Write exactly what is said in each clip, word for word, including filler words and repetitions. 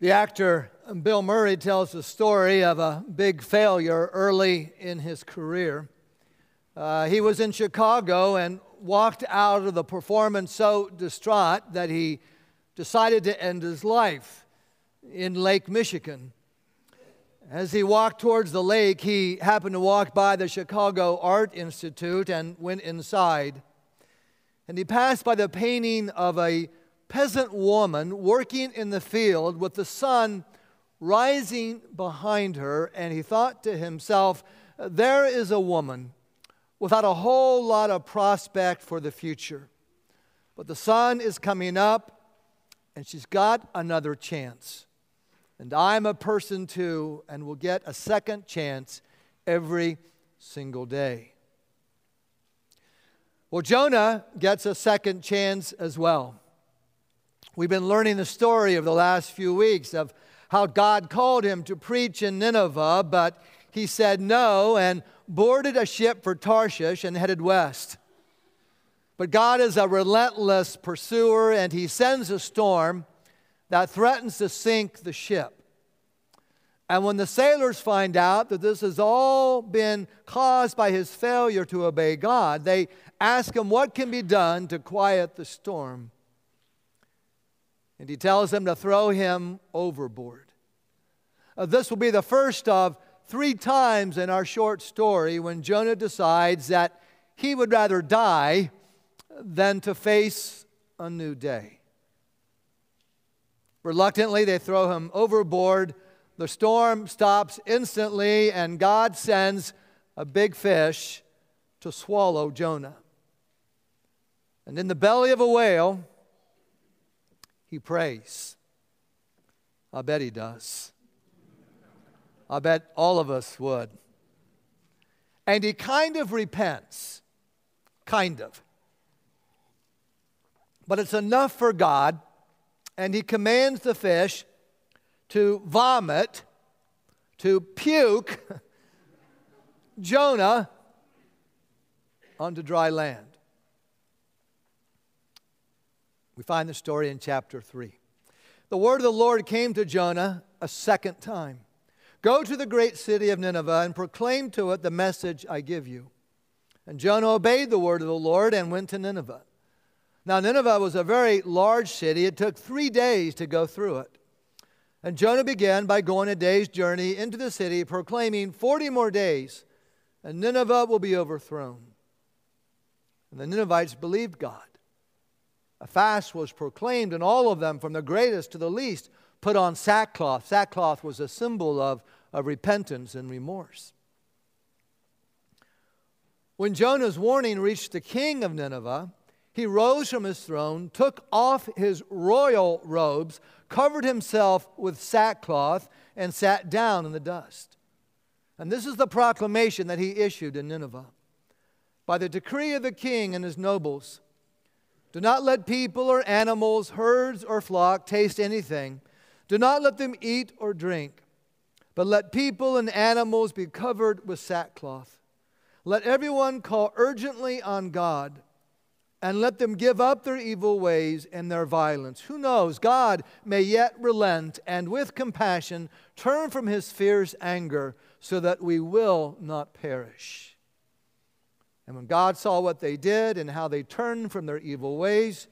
The actor Bill Murray tells the story of a big failure early in his career. Uh, he was in Chicago and walked out of the performance so distraught that he decided to end his life in Lake Michigan. As he walked towards the lake, he happened to walk by the Chicago Art Institute and went inside. And he passed by the painting of a peasant woman working in the field with the sun rising behind her, and he thought to himself, there is a woman without a whole lot of prospect for the future. But the sun is coming up, and she's got another chance. And I'm a person too, and will get a second chance every single day. Well, Jonah gets a second chance as well. We've been learning the story of the last few weeks of how God called him to preach in Nineveh, but he said no and boarded a ship for Tarshish and headed west. But God is a relentless pursuer, and he sends a storm that threatens to sink the ship. And when the sailors find out that this has all been caused by his failure to obey God, they ask him what can be done to quiet the storm. And he tells them to throw him overboard. Uh, this will be the first of three times in our short story when Jonah decides that he would rather die than to face a new day. Reluctantly, they throw him overboard. The storm stops instantly, and God sends a big fish to swallow Jonah. And in the belly of a whale, he prays. I bet he does. I bet all of us would. And he kind of repents. Kind of. But it's enough for God, and he commands the fish to vomit, to puke Jonah onto dry land. We find the story in chapter three. The word of the Lord came to Jonah a second time. Go to the great city of Nineveh and proclaim to it the message I give you. And Jonah obeyed the word of the Lord and went to Nineveh. Now Nineveh was a very large city. It took three days to go through it. And Jonah began by going a day's journey into the city, proclaiming forty more days, and Nineveh will be overthrown. And the Ninevites believed God. A fast was proclaimed, and all of them, from the greatest to the least, put on sackcloth. Sackcloth was a symbol of, of repentance and remorse. When Jonah's warning reached the king of Nineveh, he rose from his throne, took off his royal robes, covered himself with sackcloth, and sat down in the dust. And this is the proclamation that he issued in Nineveh. By the decree of the king and his nobles, do not let people or animals, herds or flock taste anything. Do not let them eat or drink. But let people and animals be covered with sackcloth. Let everyone call urgently on God. And let them give up their evil ways and their violence. Who knows? God may yet relent and with compassion turn from his fierce anger so that we will not perish. And when God saw what they did and how they turned from their evil ways,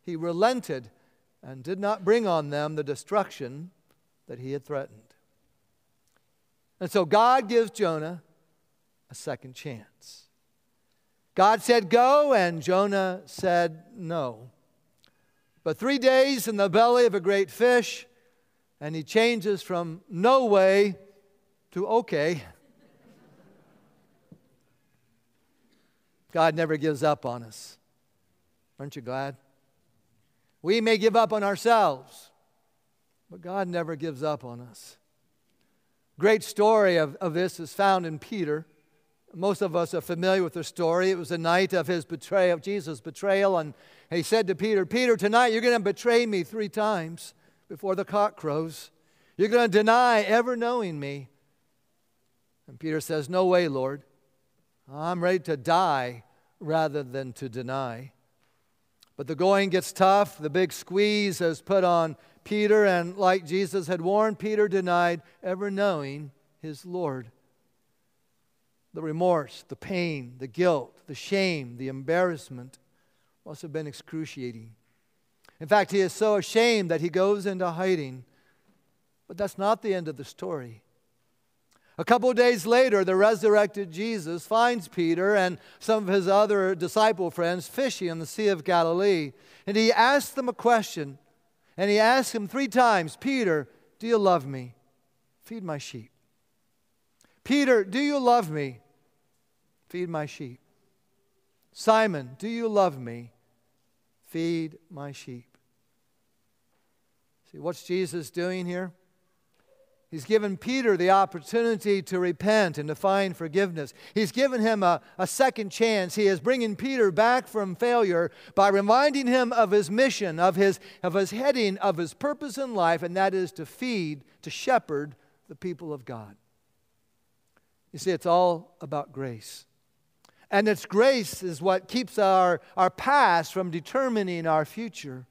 he relented and did not bring on them the destruction that he had threatened. And so God gives Jonah a second chance. God said go, and Jonah said no. But three days in the belly of a great fish, and he changes from no way to okay. God never gives up on us. Aren't you glad? We may give up on ourselves, but God never gives up on us. Great story of, of this is found in Peter. Most of us are familiar with the story. It was the night of his betrayal, Jesus' betrayal, and he said to Peter, Peter, tonight you're going to betray me three times before the cock crows. You're going to deny ever knowing me. And Peter says, no way, Lord. I'm ready to die rather than to deny. But the going gets tough. The big squeeze is put on Peter, and like Jesus had warned, Peter denied ever knowing his Lord. The remorse, the pain, the guilt, the shame, the embarrassment must have been excruciating. In fact, he is so ashamed that he goes into hiding. But that's not the end of the story. A couple of days later, the resurrected Jesus finds Peter and some of his other disciple friends fishing in the Sea of Galilee. And he asks them a question. And he asks him three times, Peter, do you love me? Feed my sheep. Peter, do you love me? Feed my sheep. Simon, do you love me? Feed my sheep. See, what's Jesus doing here? He's given Peter the opportunity to repent and to find forgiveness. He's given him a, a second chance. He is bringing Peter back from failure by reminding him of his mission, of his, of his heading, of his purpose in life, and that is to feed, to shepherd the people of God. You see, it's all about grace. And it's grace is what keeps our, our past from determining our future.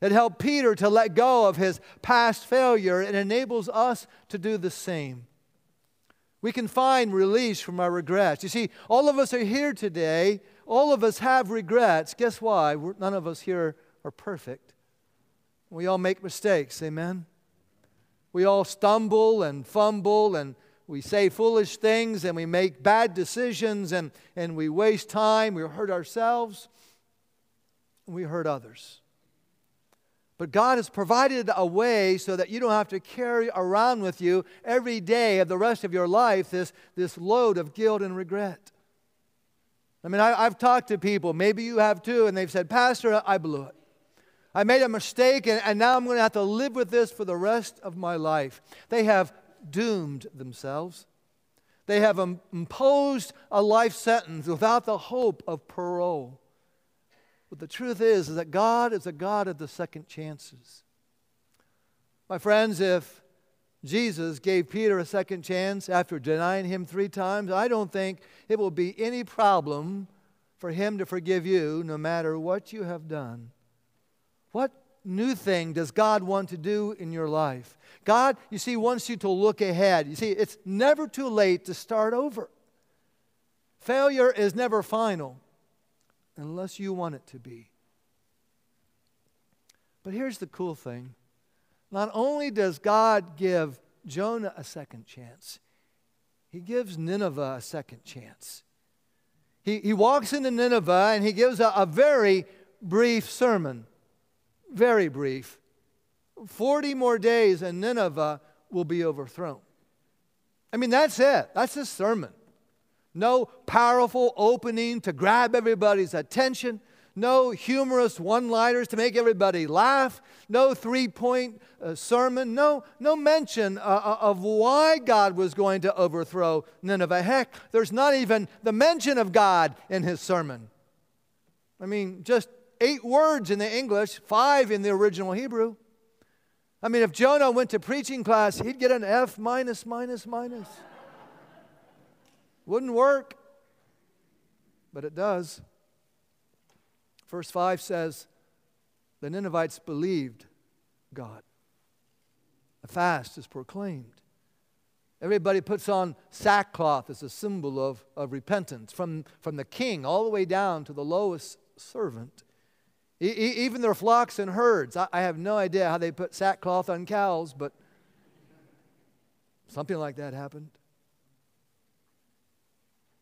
It helped Peter to let go of his past failure and enables us to do the same. We can find release from our regrets. You see, all of us are here today. All of us have regrets. Guess why? We're, none of us here are perfect. We all make mistakes, amen? We all stumble and fumble and we say foolish things and we make bad decisions and, and we waste time. We hurt ourselves and we hurt others. But God has provided a way so that you don't have to carry around with you every day of the rest of your life this, this load of guilt and regret. I mean, I, I've talked to people, maybe you have too, and they've said, Pastor, I blew it. I made a mistake and, and now I'm going to have to live with this for the rest of my life. They have doomed themselves. They have imposed a life sentence without the hope of parole. But the truth is, is that God is a God of the second chances. My friends, if Jesus gave Peter a second chance after denying him three times, I don't think it will be any problem for him to forgive you no matter what you have done. What new thing does God want to do in your life? God, you see, wants you to look ahead. You see, it's never too late to start over. Failure is never final unless you want it to be. But here's the cool thing. Not only does God give Jonah a second chance, he gives Nineveh a second chance. He, he walks into Nineveh and he gives a, a very brief sermon. Very brief. forty more days and Nineveh will be overthrown. I mean, that's it. That's his sermon. No powerful opening to grab everybody's attention. No humorous one-liners to make everybody laugh. No three-point uh, sermon. No, no mention uh, of why God was going to overthrow Nineveh. Heck, there's not even the mention of God in his sermon. I mean, just eight words in the English, five in the original Hebrew. I mean, if Jonah went to preaching class, he'd get an F minus, minus, minus. Wouldn't work, but it does. Verse five says, the Ninevites believed God. A fast is proclaimed. Everybody puts on sackcloth as a symbol of, of repentance, from, from the king all the way down to the lowest servant. E- even their flocks and herds. I-, I have no idea how they put sackcloth on cows, but something like that happened.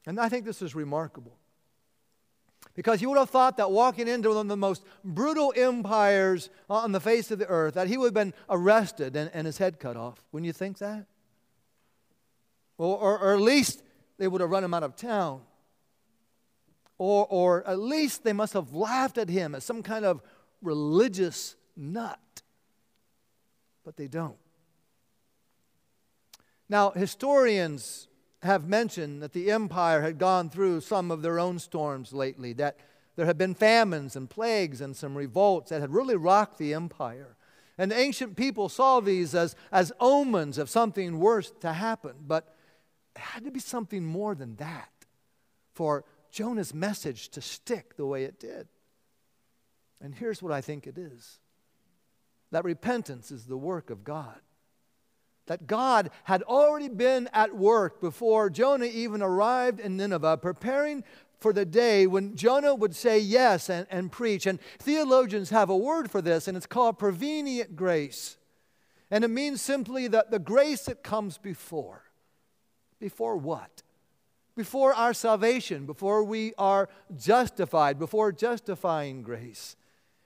And I think this is remarkable. Because you would have thought that walking into one of the most brutal empires on the face of the earth, that he would have been arrested and, and his head cut off. Wouldn't you think that? Or, or, or at least they would have run him out of town. Or, or at least they must have laughed at him as some kind of religious nut. But they don't. Now, historians have mentioned that the empire had gone through some of their own storms lately, that there had been famines and plagues and some revolts that had really rocked the empire. And ancient people saw these as, as omens of something worse to happen, but it had to be something more than that for Jonah's message to stick the way it did. And here's what I think it is. that repentance is the work of God. That God had already been at work before Jonah even arrived in Nineveh, preparing for the day when Jonah would say yes and, and preach. And theologians have a word for this, and it's called prevenient grace. And it means simply that the grace that comes before. Before what? Before our salvation, before we are justified, before justifying grace.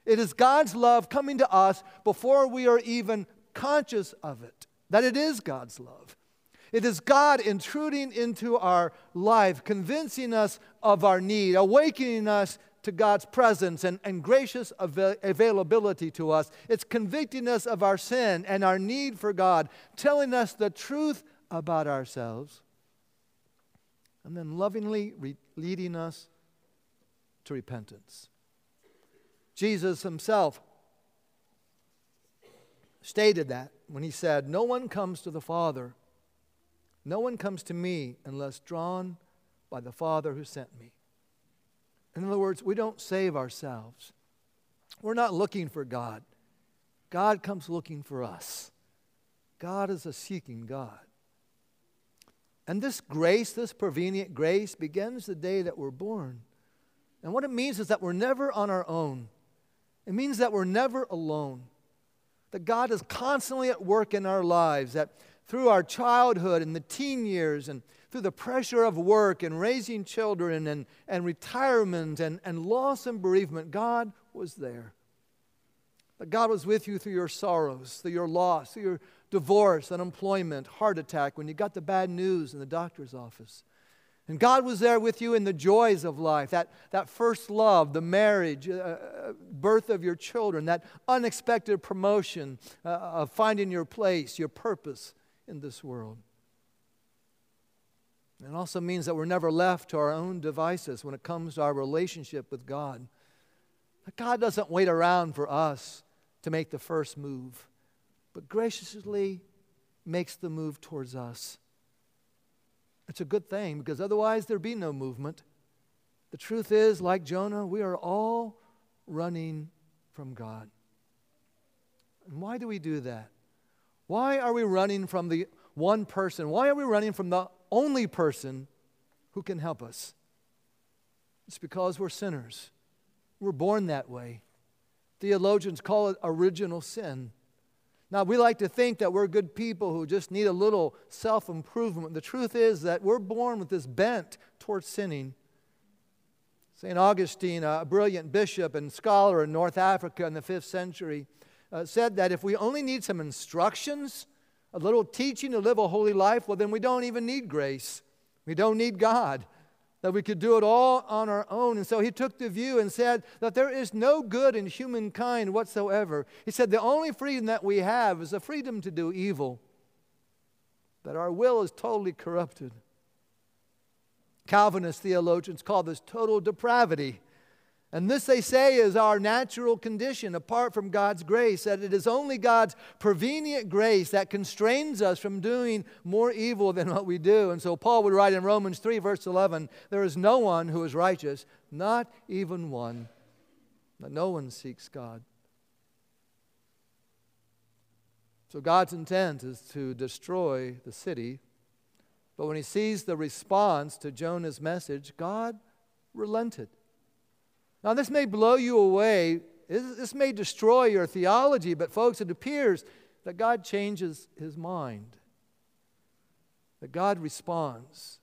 It is God's love coming to us before we are even conscious of it, that it is God's love. It is God intruding into our life, convincing us of our need, awakening us to God's presence and, and gracious avail- availability to us. It's convicting us of our sin and our need for God, telling us the truth about ourselves, and then lovingly re- leading us to repentance. Jesus himself stated that when he said, "No one comes to the Father, no one comes to me unless drawn by the Father who sent me." In other words, we don't save ourselves. We're not looking for God. God comes looking for us. God is a seeking God. And this grace, this prevenient grace, begins the day that we're born. And what it means is that we're never on our own. It means that we're never alone. That God is constantly at work in our lives, that through our childhood and the teen years and through the pressure of work and raising children and, and retirement and, and loss and bereavement, God was there. That God was with you through your sorrows, through your loss, through your divorce, unemployment, heart attack, when you got the bad news in the doctor's office. And God was there with you in the joys of life, that, that first love, the marriage, uh, birth of your children, that unexpected promotion uh, of finding your place, your purpose in this world. It also means that we're never left to our own devices when it comes to our relationship with God. That God doesn't wait around for us to make the first move, but graciously makes the move towards us. It's a good thing, because otherwise there'd be no movement. The truth is, like Jonah, we are all running from God. And why do we do that? Why are we running from the one person? Why are we running from the only person who can help us? It's because we're sinners. We're born that way. Theologians call it original sin. Now, we like to think that we're good people who just need a little self-improvement. The truth is that we're born with this bent towards sinning. Saint Augustine, a brilliant bishop and scholar in North Africa in the fifth century, uh, said that if we only need some instructions, a little teaching to live a holy life, well, then we don't even need grace. We don't need God. That we could do it all on our own. And so he took the view and said that there is no good in humankind whatsoever. He said the only freedom that we have is the freedom to do evil, that our will is totally corrupted. Calvinist theologians call this total depravity. And this, they say, is our natural condition apart from God's grace, that it is only God's prevenient grace that constrains us from doing more evil than what we do. And so Paul would write in Romans three, verse eleven, "There is no one who is righteous, not even one. But no one seeks God." So God's intent is to destroy the city. But when he sees the response to Jonah's message, God relented. Now, this may blow you away. This may destroy your theology, but folks, it appears that God changes his mind, that God responds,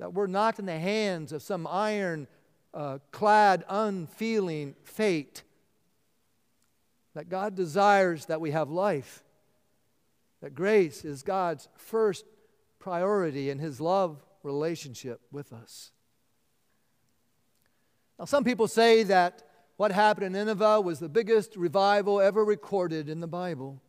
that we're not in the hands of some iron-clad, uh, unfeeling fate, that God desires that we have life, that grace is God's first priority in his love relationship with us. Now, some people say that what happened in Nineveh was the biggest revival ever recorded in the Bible.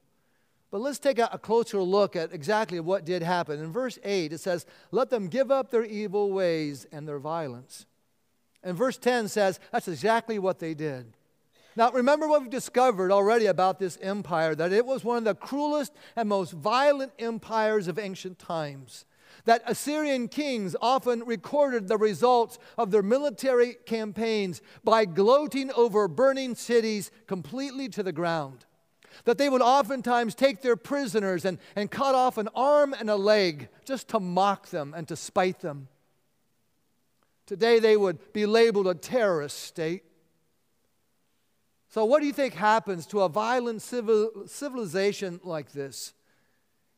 But let's take a closer look at exactly what did happen. In verse eight, it says, "Let them give up their evil ways and their violence." And verse ten says, that's exactly what they did. Now, remember what we've discovered already about this empire, that it was one of the cruelest and most violent empires of ancient times. That Assyrian kings often recorded the results of their military campaigns by gloating over burning cities completely to the ground. that they would oftentimes take their prisoners and, and cut off an arm and a leg just to mock them and to spite them. Today they would be labeled a terrorist state. So what do you think happens to a violent civil, civilization like this?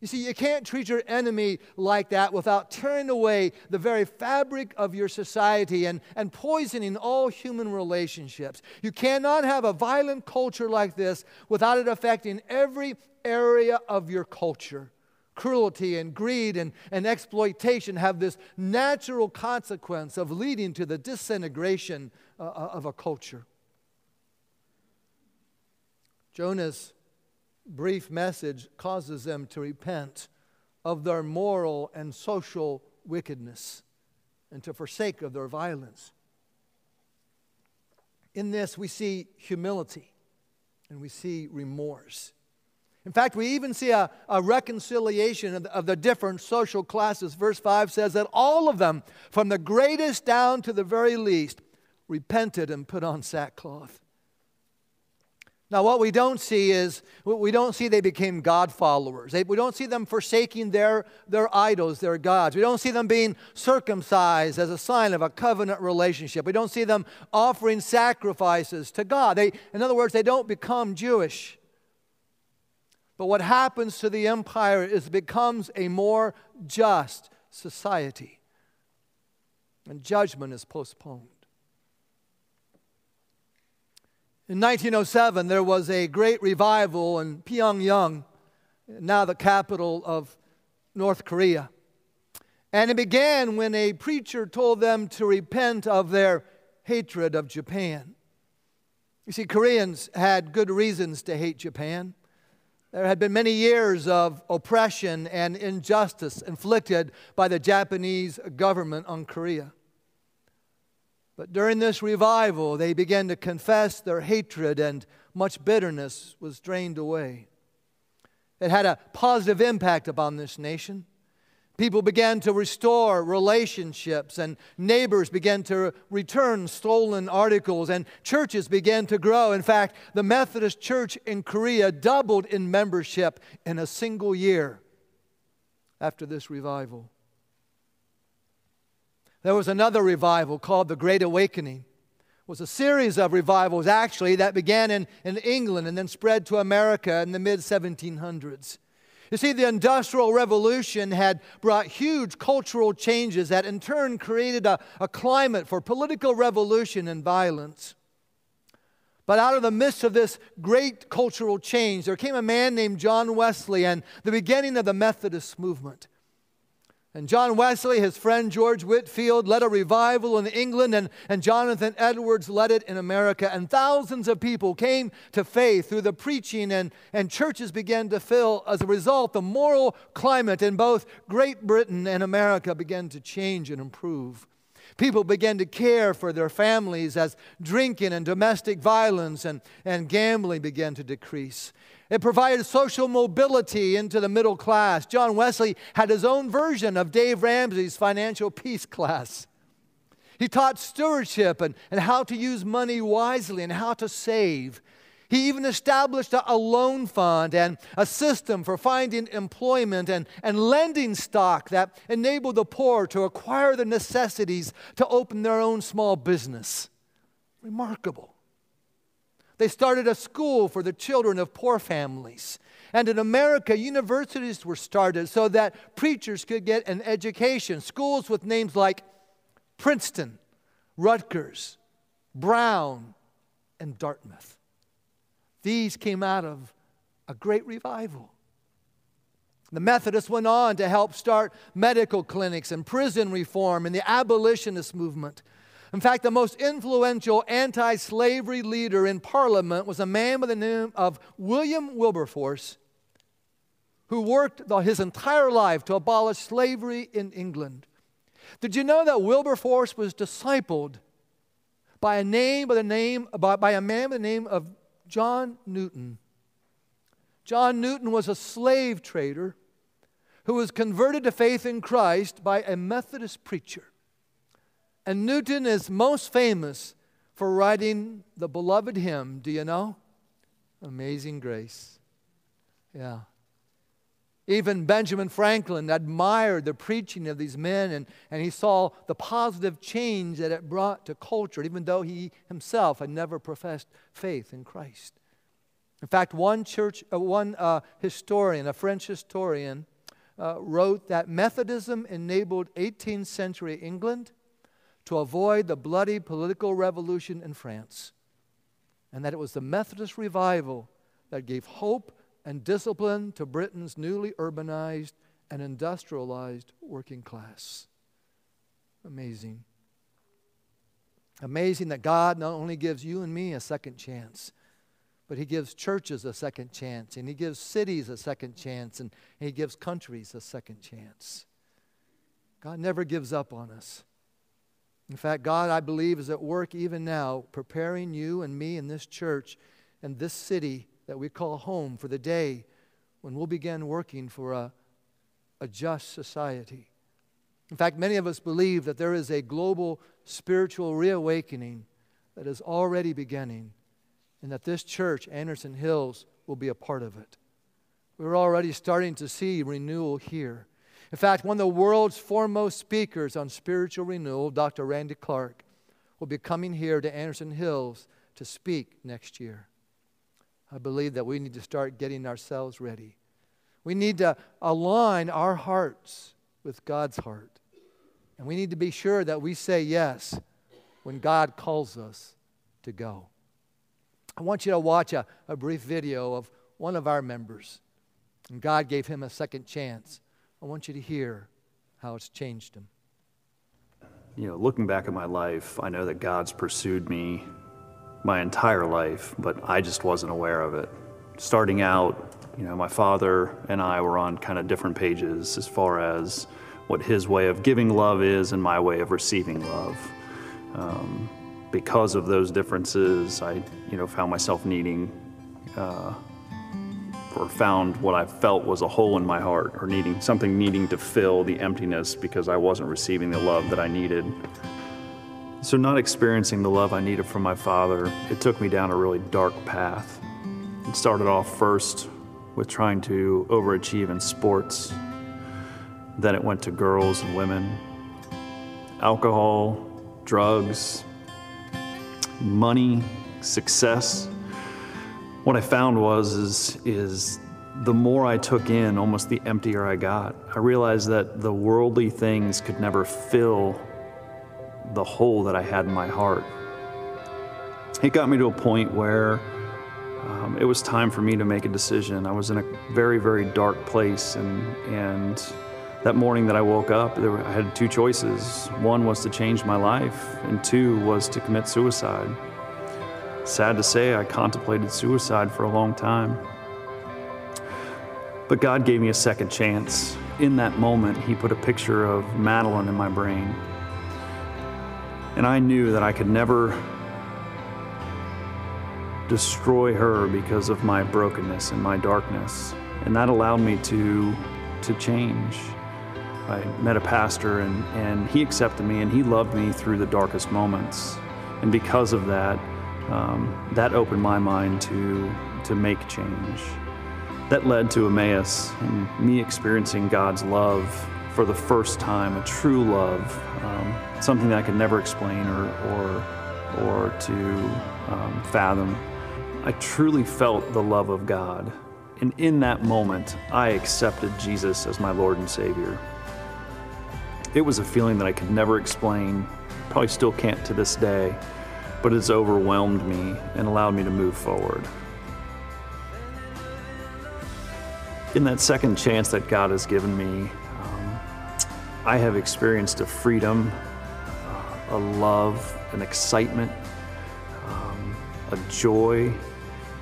You see, you can't treat your enemy like that without tearing away the very fabric of your society and, and poisoning all human relationships. You cannot have a violent culture like this without it affecting every area of your culture. Cruelty and greed and, and exploitation have this natural consequence of leading to the disintegration uh, of a culture. Jonah's brief message causes them to repent of their moral and social wickedness and to forsake of their violence. In this, we see humility and we see remorse. In fact, we even see a, a reconciliation of the, of the different social classes. Verse five says that all of them, from the greatest down to the very least, repented and put on sackcloth. Now, what we don't see is, we don't see they became God followers. They, we don't see them forsaking their, their idols, their gods. We don't see them being circumcised as a sign of a covenant relationship. We don't see them offering sacrifices to God. They, in other words, they don't become Jewish. But what happens to the empire is it becomes a more just society. And judgment is postponed. In nineteen oh seven, there was a great revival in Pyongyang, now the capital of North Korea. And it began when a preacher told them to repent of their hatred of Japan. You see, Koreans had good reasons to hate Japan. There had been many years of oppression and injustice inflicted by the Japanese government on Korea. But during this revival, they began to confess their hatred, and much bitterness was drained away. It had a positive impact upon this nation. People began to restore relationships, and neighbors began to return stolen articles, and churches began to grow. In fact, the Methodist Church in Korea doubled in membership in a single year after this revival. There was another revival called the Great Awakening. It was a series of revivals, actually, that began in, in England and then spread to America in the mid seventeen hundreds. You see, the Industrial Revolution had brought huge cultural changes that in turn created a, a climate for political revolution and violence. But out of the midst of this great cultural change, there came a man named John Wesley and the beginning of the Methodist movement. And John Wesley, his friend George Whitefield, led a revival in England, and, and Jonathan Edwards led it in America. And thousands of people came to faith through the preaching, and, and churches began to fill. As a result, the moral climate in both Great Britain and America began to change and improve. People began to care for their families as drinking and domestic violence and, and gambling began to decrease. It provided social mobility into the middle class. John Wesley had his own version of Dave Ramsey's financial peace class. He taught stewardship and, and how to use money wisely and how to save. He even established a, a loan fund and a system for finding employment and, and lending stock that enabled the poor to acquire the necessities to open their own small business. Remarkable. They started a school for the children of poor families. And in America, universities were started so that preachers could get an education. Schools with names like Princeton, Rutgers, Brown, and Dartmouth. These came out of a great revival. The Methodists went on to help start medical clinics and prison reform and the abolitionist movement. In fact, the most influential anti-slavery leader in Parliament was a man by the name of William Wilberforce, who worked his entire life to abolish slavery in England. Did you know that Wilberforce was discipled by a name by the name by, by a man by the name of John Newton? John Newton was a slave trader who was converted to faith in Christ by a Methodist preacher. And Newton is most famous for writing the beloved hymn, do you know? Amazing Grace. Yeah. Even Benjamin Franklin admired the preaching of these men, and, and he saw the positive change that it brought to culture, even though he himself had never professed faith in Christ. In fact, one church, uh, one uh, historian, a French historian, uh, wrote that Methodism enabled eighteenth century England to avoid the bloody political revolution in France, and that it was the Methodist revival that gave hope and discipline to Britain's newly urbanized and industrialized working class. Amazing. Amazing that God not only gives you and me a second chance, but He gives churches a second chance, and He gives cities a second chance, and He gives countries a second chance. God never gives up on us. In fact, God, I believe, is at work even now, preparing you and me in this church and this city that we call home for the day when we'll begin working for a, a just society. In fact, many of us believe that there is a global spiritual reawakening that is already beginning, and that this church, Anderson Hills, will be a part of it. We're already starting to see renewal here. In fact, one of the world's foremost speakers on spiritual renewal, Doctor Randy Clark, will be coming here to Anderson Hills to speak next year. I believe that we need to start getting ourselves ready. We need to align our hearts with God's heart. And we need to be sure that we say yes when God calls us to go. I want you to watch a, a brief video of one of our members. And God gave him a second chance. I want you to hear how it's changed him. You know, looking back at my life, I know that God's pursued me my entire life, but I just wasn't aware of it. Starting out, you know, my father and I were on kind of different pages as far as what his way of giving love is and my way of receiving love. Um, because of those differences, I, you know, found myself needing, uh, or found what I felt was a hole in my heart, or needing something, needing to fill the emptiness because I wasn't receiving the love that I needed. So not experiencing the love I needed from my father, it took me down a really dark path. It started off first with trying to overachieve in sports. Then it went to girls and women, alcohol, drugs, money, success. What I found was is, is the more I took in, almost the emptier I got. I realized that the worldly things could never fill the hole that I had in my heart. It got me to a point where um, it was time for me to make a decision. I was in a very, very dark place, and, and that morning that I woke up, there were, I had two choices. One was to change my life, and two was to commit suicide. Sad to say, I contemplated suicide for a long time. But God gave me a second chance. In that moment, He put a picture of Madeline in my brain. And I knew that I could never destroy her because of my brokenness and my darkness. And that allowed me to, to change. I met a pastor, and, and he accepted me, and he loved me through the darkest moments. And because of that, um, that opened my mind to, to make change. That led to Emmaus, and me experiencing God's love for the first time, a true love, um, something that I could never explain or, or, or to um, fathom. I truly felt the love of God. And in that moment, I accepted Jesus as my Lord and Savior. It was a feeling that I could never explain, probably still can't to this day, but it's overwhelmed me and allowed me to move forward. In that second chance that God has given me, I have experienced a freedom, a love, an excitement, um, a joy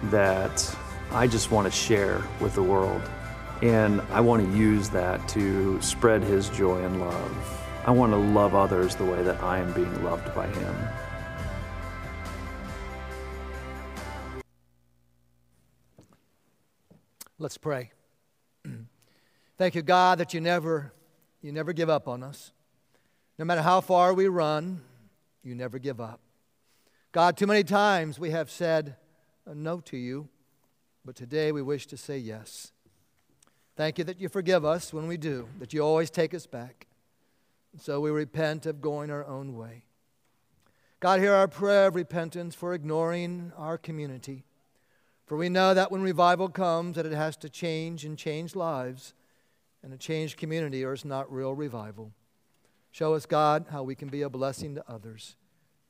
that I just want to share with the world. And I want to use that to spread His joy and love. I want to love others the way that I am being loved by Him. Let's pray. Thank you, God, that you never You never give up on us. No matter how far we run, you never give up. God, too many times we have said no to you, but today we wish to say yes. Thank you that you forgive us when we do, that you always take us back. And so we repent of going our own way. God, hear our prayer of repentance for ignoring our community. For we know that when revival comes, that it has to change and change lives and a changed community, or it's not real revival. Show us, God, how we can be a blessing to others.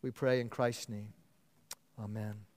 We pray in Christ's name. Amen.